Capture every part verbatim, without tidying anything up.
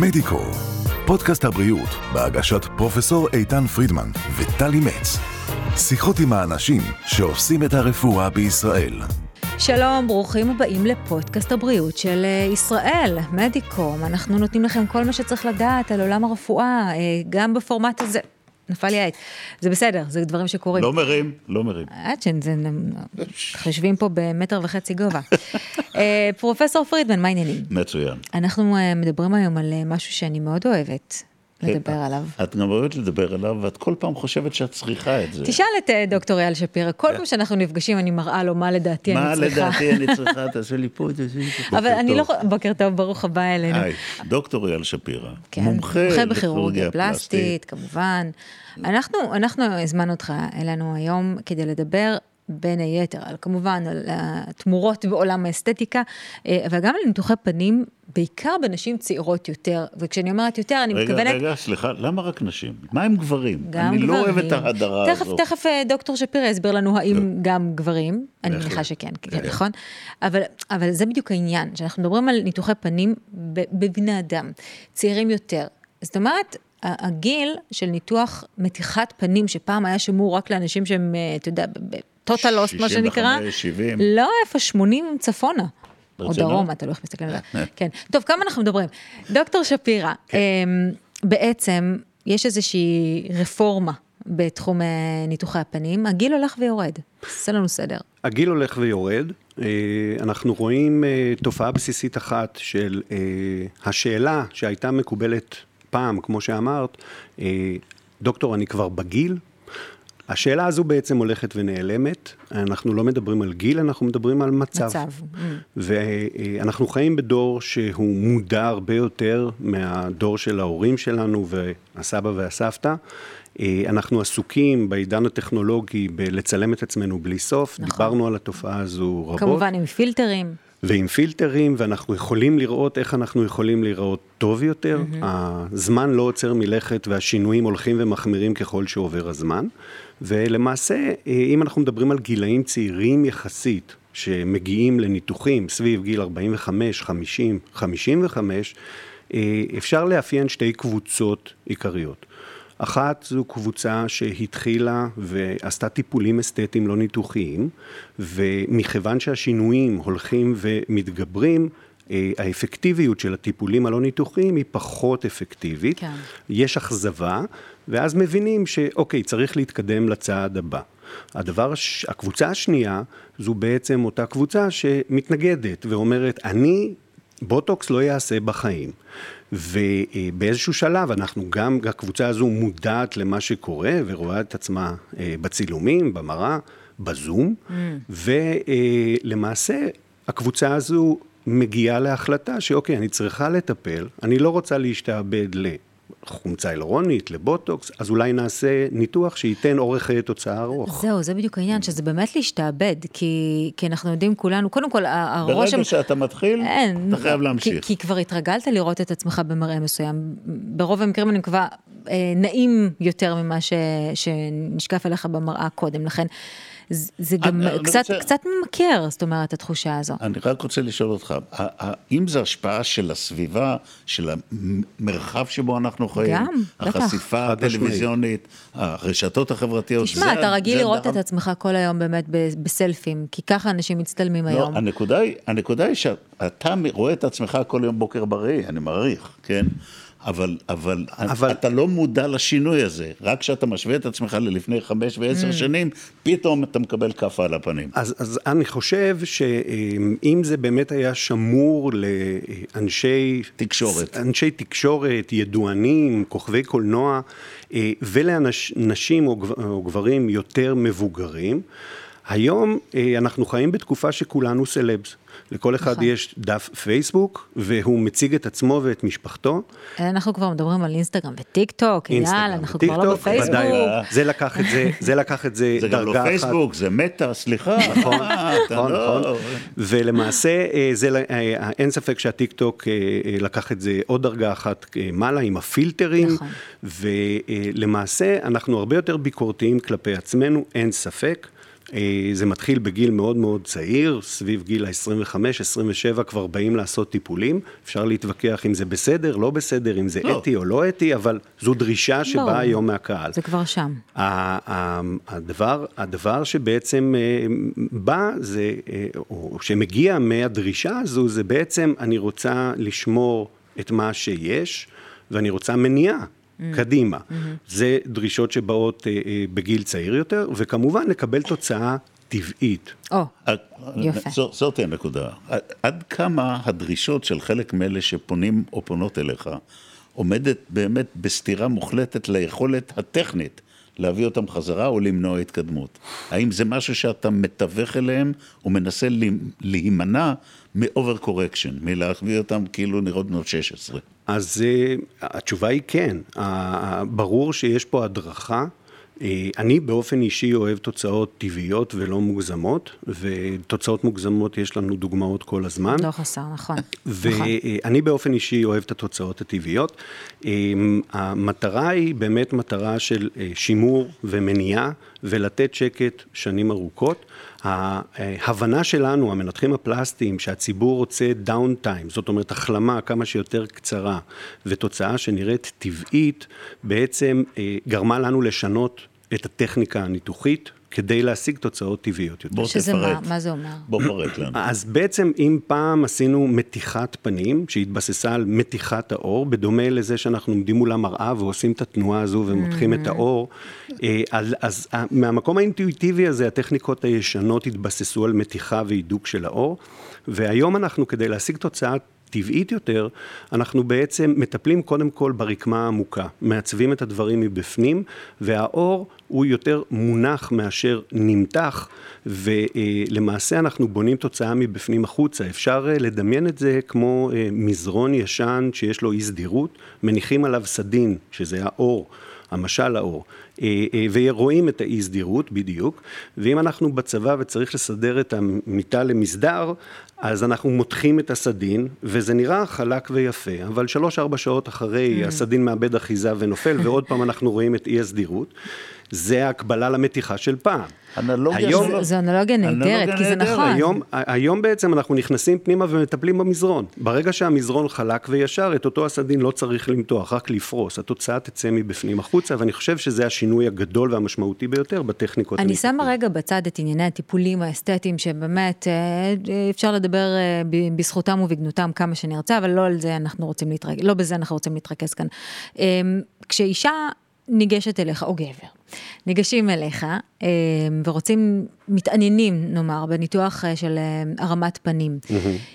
מדיקו, פודקאסט הבריאות, בהגשת פרופסור איתן פרידמן וטלי מצ. שיחות עם האנשים שעושים את הרפואה בישראל. שלום, ברוכים הבאים לפודקאסט הבריאות של ישראל, מדיקום. אנחנו נותנים לכם כל מה שצריך לדעת על עולם הרפואה, גם בפורמט הזה. נפל לי העט. זה בסדר, זה דברים שקורים. לא מרים, לא מרים. עד זה חשבים פה במטר וחצי גובה. פרופסור פרידמן, מה העניינים? מצוין. אנחנו מדברים היום על משהו שאני מאוד אוהבת לדבר עליו. את גם אוהבת לדבר עליו, ואת כל פעם חושבת שאת צריכה את זה. תשאל את דוקטור יעל שפירה, כל פעם שאנחנו נפגשים, אני מראה לו מה לדעתי אני צריכה. מה לדעתי אני צריכה, תעשה לי פה, תעשה לי פה. אבל אני לא... בוקר טוב, ברוך הבא אלינו. דוקטור יעל שפירה, מומחה בכירורגיה פלסטית, כמובן. אנחנו הזמנו אותך אלינו היום כדי לדבר בין היתר, כמובן על התמורות בעולם האסתטיקה, אבל גם על ניתוחי פנים, בעיקר בנשים צעירות יותר, וכשאני אומרת יותר, אני רגע, מתכוונת... רגע, רגע, סליחה, למה רק נשים? מה עם גברים? אני גברים. לא אוהב את ההדרה תכף, הזאת. תכף דוקטור שפירה יסביר לנו האם גם גברים, אני מניחה שכן, כן, נכון? אבל, אבל זה בדיוק העניין, שאנחנו מדברים על ניתוחי פנים בבני אדם, צעירים יותר. זאת אומרת, הגיל של ניתוח מתיחת פנים, שפעם היה שמור רק לאנשים שהם, אתה יודע, total loss, מה שנקרא, לא איפה שמונים צפונה, או דרום, אתה לא איך מסתכל על זה. כן. טוב, כמה אנחנו מדברים? דוקטור שפירה, בעצם יש איזושהי רפורמה בתחום ניתוחי הפנים, הגיל הולך ויורד, עשה לנו סדר. הגיל הולך ויורד, אנחנו רואים תופעה בסיסית אחת של השאלה שהייתה מקובלת פעם, כמו שאמרת, דוקטור, אני כבר בגיל, השאלה הזו בעצם הולכת ונעלמת, אנחנו לא מדברים על גיל, אנחנו מדברים על מצב. מצב. ואנחנו חיים בדור שהוא מודע הרבה יותר מהדור של ההורים שלנו והסבא והסבתא. אנחנו עסוקים בעידן הטכנולוגי בלצלם את עצמנו בלי סוף, נכון. דיברנו על התופעה הזו רבות. כמובן עם פילטרים. ועם פילטרים, ואנחנו יכולים לראות איך אנחנו יכולים לראות טוב יותר. Mm-hmm. הזמן לא עוצר מלכת, והשינויים הולכים ומחמירים ככל שעובר הזמן. ולמעשה, אם אנחנו מדברים על גילאים צעירים יחסית, שמגיעים לניתוחים סביב גיל ארבעים וחמש, חמישים, חמישים וחמש, אפשר לאפיין שתי קבוצות עיקריות. אחת זו קבוצה שהתחילה ועשתה טיפולים אסתטיים לא ניתוחיים, ומכיוון שהשינויים הולכים ומתגברים, האפקטיביות של הטיפולים הלא ניתוחיים היא פחות אפקטיבית, כן. יש אכזבה, ואז מבינים שאוקיי, צריך להתקדם לצעד הבא. הדבר, הקבוצה השנייה זו בעצם אותה קבוצה שמתנגדת ואומרת, אני בוטוקס לא יעשה בחיים. ובאיזשהו שלב אנחנו גם, הקבוצה הזו מודעת למה שקורה ורואה את עצמה בצילומים, במראה, בזום, mm. ולמעשה הקבוצה הזו מגיעה להחלטה שאוקיי, אני צריכה לטפל, אני לא רוצה להשתעבד לחומצה הילורונית, לבוטוקס, אז אולי נעשה ניתוח שייתן אורך תוצאה ארוך. זהו, זה בדיוק העניין, שזה באמת להשתעבד, כי, כי אנחנו יודעים כולנו, קודם כל, הראש... ברגע שאתה מתחיל, אתה חייב להמשיך. כי, כי כבר התרגלת לראות את עצמך במראה מסוים. ברוב המקרים אני כבר אה, נעים יותר ממה ש, שנשקף אליך במראה קודם, לכן זה גם קצת ממכר, זאת אומרת, התחושה הזו. אני רק רוצה לשאול אותך, האם זה השפעה של הסביבה, של המרחב שבו אנחנו חיים, החשיפה הטלוויזיונית, הרשתות החברתיות? תשמע, אתה רגיל לראות את עצמך כל היום באמת בסלפים, כי ככה אנשים מצטלמים היום. הנקודה היא שאתה רואה את עצמך כל יום בוקר בריא, אני מעריך, כן? אבל, אבל, אבל אתה לא מודע לשינוי הזה, רק כשאתה משווה את עצמך ללפני חמש ועשר mm. שנים, פתאום אתה מקבל כפה על הפנים. אז, אז אני חושב שאם זה באמת היה שמור לאנשי תקשורת, אנשי תקשורת, ידוענים, כוכבי קולנוע, ולאנשים או גברים יותר מבוגרים, היום אנחנו חיים בתקופה שכולנו סלבס. לכל אחד נכון. יש דף פייסבוק, והוא מציג את עצמו ואת משפחתו. אנחנו כבר מדברים על אינסטגרם וטיק טוק, יאללה, אנחנו וטיק-טוק, כבר לא בפייסבוק. ודאי, זה לקח את זה, זה לקח את זה, זה דרגה אחת. זה גם לא פייסבוק, אחת. זה מטה, סליחה. נכון, נכון, נכון. ולמעשה, זה, אין ספק שהטיק טוק לקח את זה עוד דרגה אחת מעלה, עם הפילטרים, נכון. ולמעשה, אנחנו הרבה יותר ביקורתיים כלפי עצמנו, אין ספק. זה מתחיל בגיל מאוד מאוד צעיר, סביב גיל ה-עשרים וחמש עשרים ושבע כבר באים לעשות טיפולים, אפשר להתווכח אם זה בסדר, לא בסדר, אם זה אתי או לא אתי, אבל זו דרישה שבאה היום מהקהל. זה כבר שם. הדבר, הדבר שבעצם בא, זה, או שמגיע מהדרישה הזו, זה בעצם אני רוצה לשמור את מה שיש, ואני רוצה מניעה. קדימה. זה דרישות שבאות בגיל צעיר יותר, וכמובן לקבל תוצאה טבעית. או, יפה. זאת הנקודה. עד כמה הדרישות של חלק מאלה שפונים או פונות אליך, עומדת באמת בסתירה מוחלטת ליכולת הטכנית להביא אותם חזרה או למנוע התקדמות? האם זה משהו שאתה מתווך אליהם ומנסה להימנע מאובר קורקשן, מלהביא אותם כאילו נראות בנות שש עשרה? אז התשובה היא כן. ברור שיש פה הדרכה. אני באופן אישי אוהב תוצאות טבעיות ולא מוגזמות, ותוצאות מוגזמות יש לנו דוגמאות כל הזמן. לא חסר, נכון. ואני באופן אישי אוהב את התוצאות הטבעיות. המטרה היא באמת מטרה של שימור ומניעה, ולתת שקט שנים ארוכות. ההבנה שלנו, המנתחים הפלסטיים, שהציבור רוצה דאון טיים, זאת אומרת, החלמה כמה שיותר קצרה, ותוצאה שנראית טבעית, בעצם גרמה לנו לשנות את הטכניקה הניתוחית, כדי להשיג תוצאות טבעיות יותר. שזה מה, מה זה אומר? בוא פרט לנו. אז בעצם אם פעם עשינו מתיחת פנים, שהתבססה על מתיחת האור, בדומה לזה שאנחנו עומדים מול המראה, ועושים את התנועה הזו ומותחים את האור, אז, אז מהמקום האינטואיטיבי הזה, הטכניקות הישנות התבססו על מתיחה ועידוק של האור, והיום אנחנו כדי להשיג תוצאה טבעית יותר, אנחנו בעצם מטפלים קודם כל ברקמה העמוקה, מעצבים את הדברים מבפנים, והאור הוא יותר מונח מאשר נמתח, ולמעשה אנחנו בונים תוצאה מבפנים החוצה. אפשר לדמיין את זה כמו מזרון ישן שיש לו אי סדירות, מניחים עליו סדין, שזה האור, המשל האור, ורואים את האי-סדירות בדיוק, ואם אנחנו בצבא וצריך לסדר את המיטה למסדר, אז אנחנו מותחים את הסדין, וזה נראה חלק ויפה, אבל שלוש ארבע שעות אחרי הסדין מאבד אחיזה ונופל, ועוד פעם אנחנו רואים את אי-הסדירות, זה ההקבלה למתיחה של פעם. זו אנלוגיה נהדרת, כי זה נכון. היום בעצם אנחנו נכנסים פנימה ומטפלים במזרון. ברגע שהמזרון חלק וישר, את אותו הסדין לא צריך למתוח, רק לפרוס. התוצאה תצא מבפנים החוצה, ואני חושב שזה השינוי הגדול והמשמעותי ביותר בטכניקות. אני שמה רגע בצד את ענייני הטיפולים האסתטיים, שבאמת אפשר לדבר בזכותם ובגנותם כמה שנרצה, אבל לא על זה אנחנו רוצים להתרכז, לא בזה אנחנו רוצים להתרכז כאן. כשאישה ניגשת אליך, או גבר, ניגשים אליך, ורוצים, מתעניינים, נאמר, בניתוח של הרמת פנים.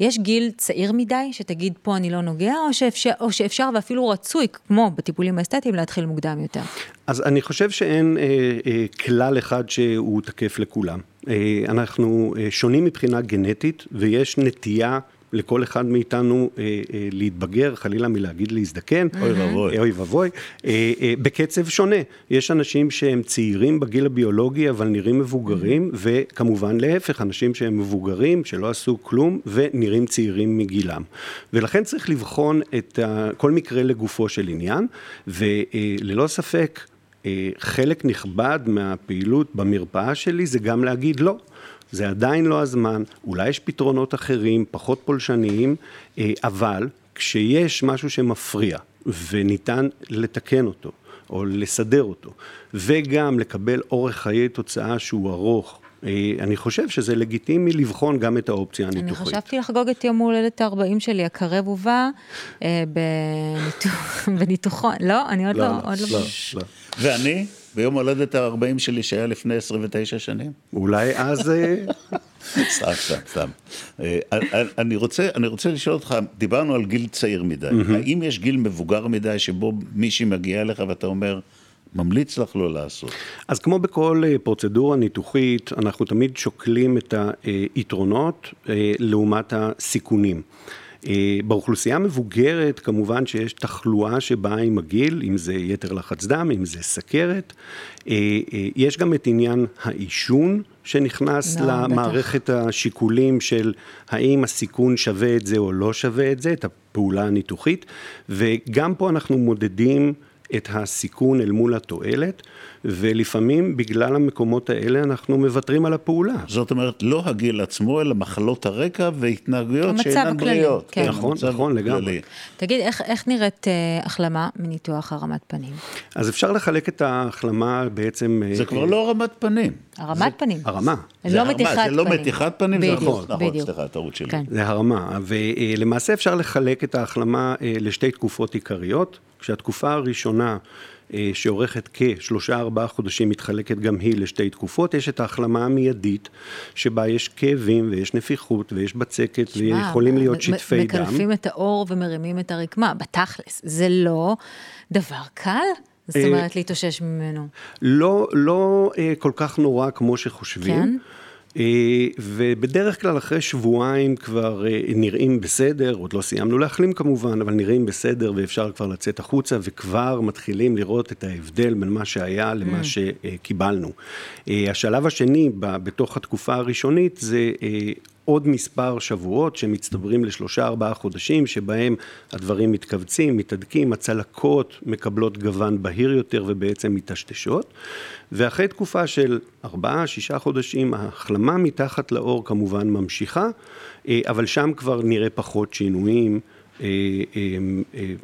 יש גיל צעיר מדי, שתגיד פה אני לא נוגע, או שאפשר, או שאפשר ואפילו רצוי, כמו בטיפולים האסתטיים, להתחיל מוקדם יותר? אז אני חושב שאין אה, אה, כלל אחד שהוא תקף לכולם. אה, אנחנו אה, שונים מבחינה גנטית, ויש נטייה לכל אחד מאיתנו אה, אה, להתבגר, חלילה מלהגיד להזדקן, אוי ובוי, אוי ובוי, אה, אה, בקצב שונה. יש אנשים שהם צעירים בגיל הביולוגי, אבל נראים מבוגרים, וכמובן להפך, אנשים שהם מבוגרים, שלא עשו כלום, ונראים צעירים מגילם. ולכן צריך לבחון את ה, כל מקרה לגופו של עניין, וללא אה, ספק, אה, חלק נכבד מהפעילות במרפאה שלי, זה גם להגיד לא. זה עדיין לא הזמן, אולי יש פתרונות אחרים, פחות פולשניים, אבל כשיש משהו שמפריע וניתן לתקן אותו, או לסדר אותו, וגם לקבל אורך חיי תוצאה שהוא ארוך, אני חושב שזה לגיטימי לבחון גם את האופציה הניתוחית. אני חשבתי לחגוג את יום הולדת ה-ארבעים שלי, הקרב ובא, בניתוחון, לא? אני עוד לא, עוד לא. ואני? ביום הולדת ה-ארבעים שלי, שהיה לפני עשרים ותשע שנים. אולי אז... סתם, סתם, סתם. אני רוצה, אני רוצה לשאול אותך, דיברנו על גיל צעיר מדי. האם יש גיל מבוגר מדי שבו מישהי מגיעה לך ואתה אומר, ממליץ לך לא לעשות? אז כמו בכל פרוצדורה ניתוחית, אנחנו תמיד שוקלים את היתרונות לעומת הסיכונים. באוכלוסייה מבוגרת, כמובן שיש תחלואה שבאה עם הגיל, אם זה יתר לחץ דם, אם זה סכרת. יש גם את עניין העישון שנכנס no, למערכת בטח. השיקולים של האם הסיכון שווה את זה או לא שווה את זה, את הפעולה הניתוחית. וגם פה אנחנו מודדים את הסיכון אל מול התועלת, ולפעמים בגלל המקומות האלה אנחנו מוותרים על הפעולה. זאת אומרת, לא הגיל עצמו, אלא מחלות הרקע והתנהגויות שאינן בריאות. כן. נכון, נכון, לגמרי. תגיד, איך, איך נראית אה, החלמה מניתוח הרמת פנים? אז אפשר לחלק את ההחלמה בעצם... זה אה, כבר אה, לא הרמת פנים. הרמת פנים. הרמה. זה לא מתיחת פנים, זה נכון. נכון, סליחה, הטעות שלי. זה הרמה, ולמעשה אפשר לחלק את ההחלמה לשתי תקופות עיקריות, כשהתקופה הראשונה שאורכת כשלושה ארבעה חודשים מתחלקת גם היא לשתי תקופות. יש את ההחלמה המיידית שבה יש כאבים ויש נפיחות ויש בצקת ויכולים להיות שטפי דם. מקרפים את האור ומרימים את הרקמה, בתכלס, זה לא דבר קל? זאת אומרת להתאושש ממנו. לא, לא כל כך נורא כמו שחושבים. כן. ובדרך כלל אחרי שבועיים כבר נראים בסדר, עוד לא סיימנו להחלים כמובן, אבל נראים בסדר ואפשר כבר לצאת החוצה, וכבר מתחילים לראות את ההבדל בין מה שהיה למה שקיבלנו. השלב השני בתוך התקופה הראשונית זה עוד מספר שבועות שמצטברים לשלושה ארבעה חודשים, שבהם הדברים מתכווצים, מתעדקים, הצלקות מקבלות גוון בהיר יותר ובעצם מתשתשות. ואחרי תקופה של ארבעה, שישה חודשים, ההחלמה מתחת לאור כמובן ממשיכה, אבל שם כבר נראה פחות שינויים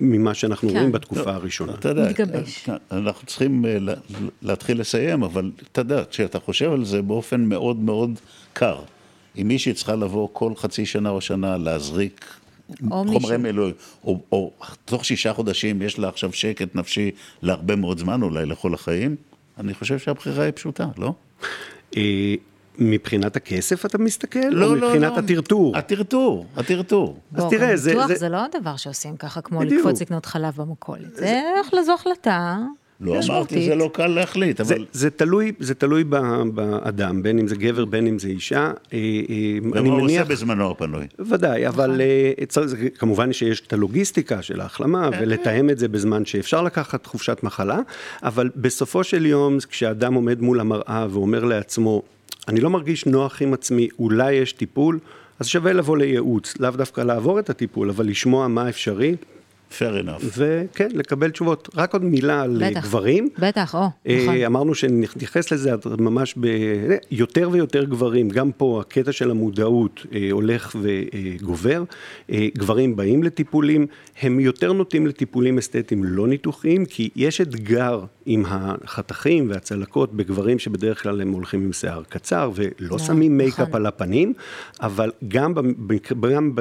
ממה שאנחנו רואים בתקופה הראשונה. אנחנו צריכים להתחיל לסיים, אבל תדע, שאתה חושב על זה באופן מאוד מאוד קר. אם מישהי צריכה לבוא כל חצי שנה או שנה להזריק חומרי מילוי, או, או תוך שישה חודשים יש לה עכשיו שקט נפשי להרבה מאוד זמן, אולי לכל החיים, אני חושב שהבחירה היא פשוטה, לא? מבחינת הכסף אתה מסתכל? לא, לא, לא. מבחינת התרטור? התרטור, התרטור. אז תראה, זה... ניתוח זה לא הדבר שעושים ככה, כמו לקפוץ לקנות חלב במכולת. זה זו החלטה... לא אמרתי, זה לא קל להחליט, אבל... זה תלוי, זה תלוי באדם, בין אם זה גבר, בין אם זה אישה. ומה הוא עושה בזמנו הפנוי. ודאי, אבל כמובן שיש את הלוגיסטיקה של ההחלמה, ולתאם את זה בזמן שאפשר לקחת חופשת מחלה, אבל בסופו של יום, כשאדם עומד מול המראה ואומר לעצמו, אני לא מרגיש נוח עם עצמי, אולי יש טיפול, אז שווה לבוא לייעוץ, לאו דווקא לעבור את הטיפול, אבל לשמוע מה אפשרי, fair enough. וכן, לקבל תשובות. רק עוד מילה על בטח, גברים. בטח, או, נכון. אמרנו שנתייחס לזה ממש ב... יותר ויותר גברים. גם פה הקטע של המודעות הולך וגובר. גברים באים לטיפולים, הם יותר נוטים לטיפולים אסתטיים לא ניתוחיים, כי יש אתגר עם החתכים והצלקות בגברים שבדרך כלל הם הולכים עם שיער קצר, ולא שמים מייקאפ על הפנים, אבל גם, גם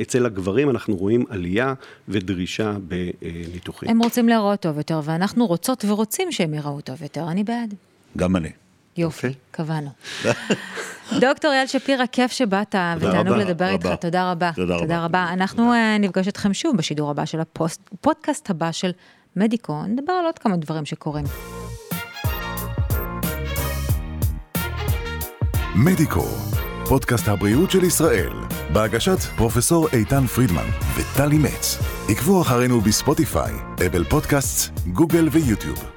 אצל הגברים אנחנו רואים עלייה ודרישה אישה בניתוחים. הם רוצים להראות טוב יותר, ואנחנו רוצות ורוצים שהם יראו טוב יותר. אני בעד. גם אני. יופי, קבענו. דוקטור אייל שפירא, כיף שבאת, ותענוג לדבר איתך. תודה רבה. תודה רבה. אנחנו נפגש אתכם שוב בשידור הבא של הפודקאסט הבא של מדיקון. נדבר על עוד כמה דברים שקורים. מדיקו, פודקאסט הבריאות של ישראל. בהגשת פרופסור איתן פרידמן וטלי מצ. עקבו אחרינו בספוטיפיי, אפל פודקאסט, גוגל ויוטיוב.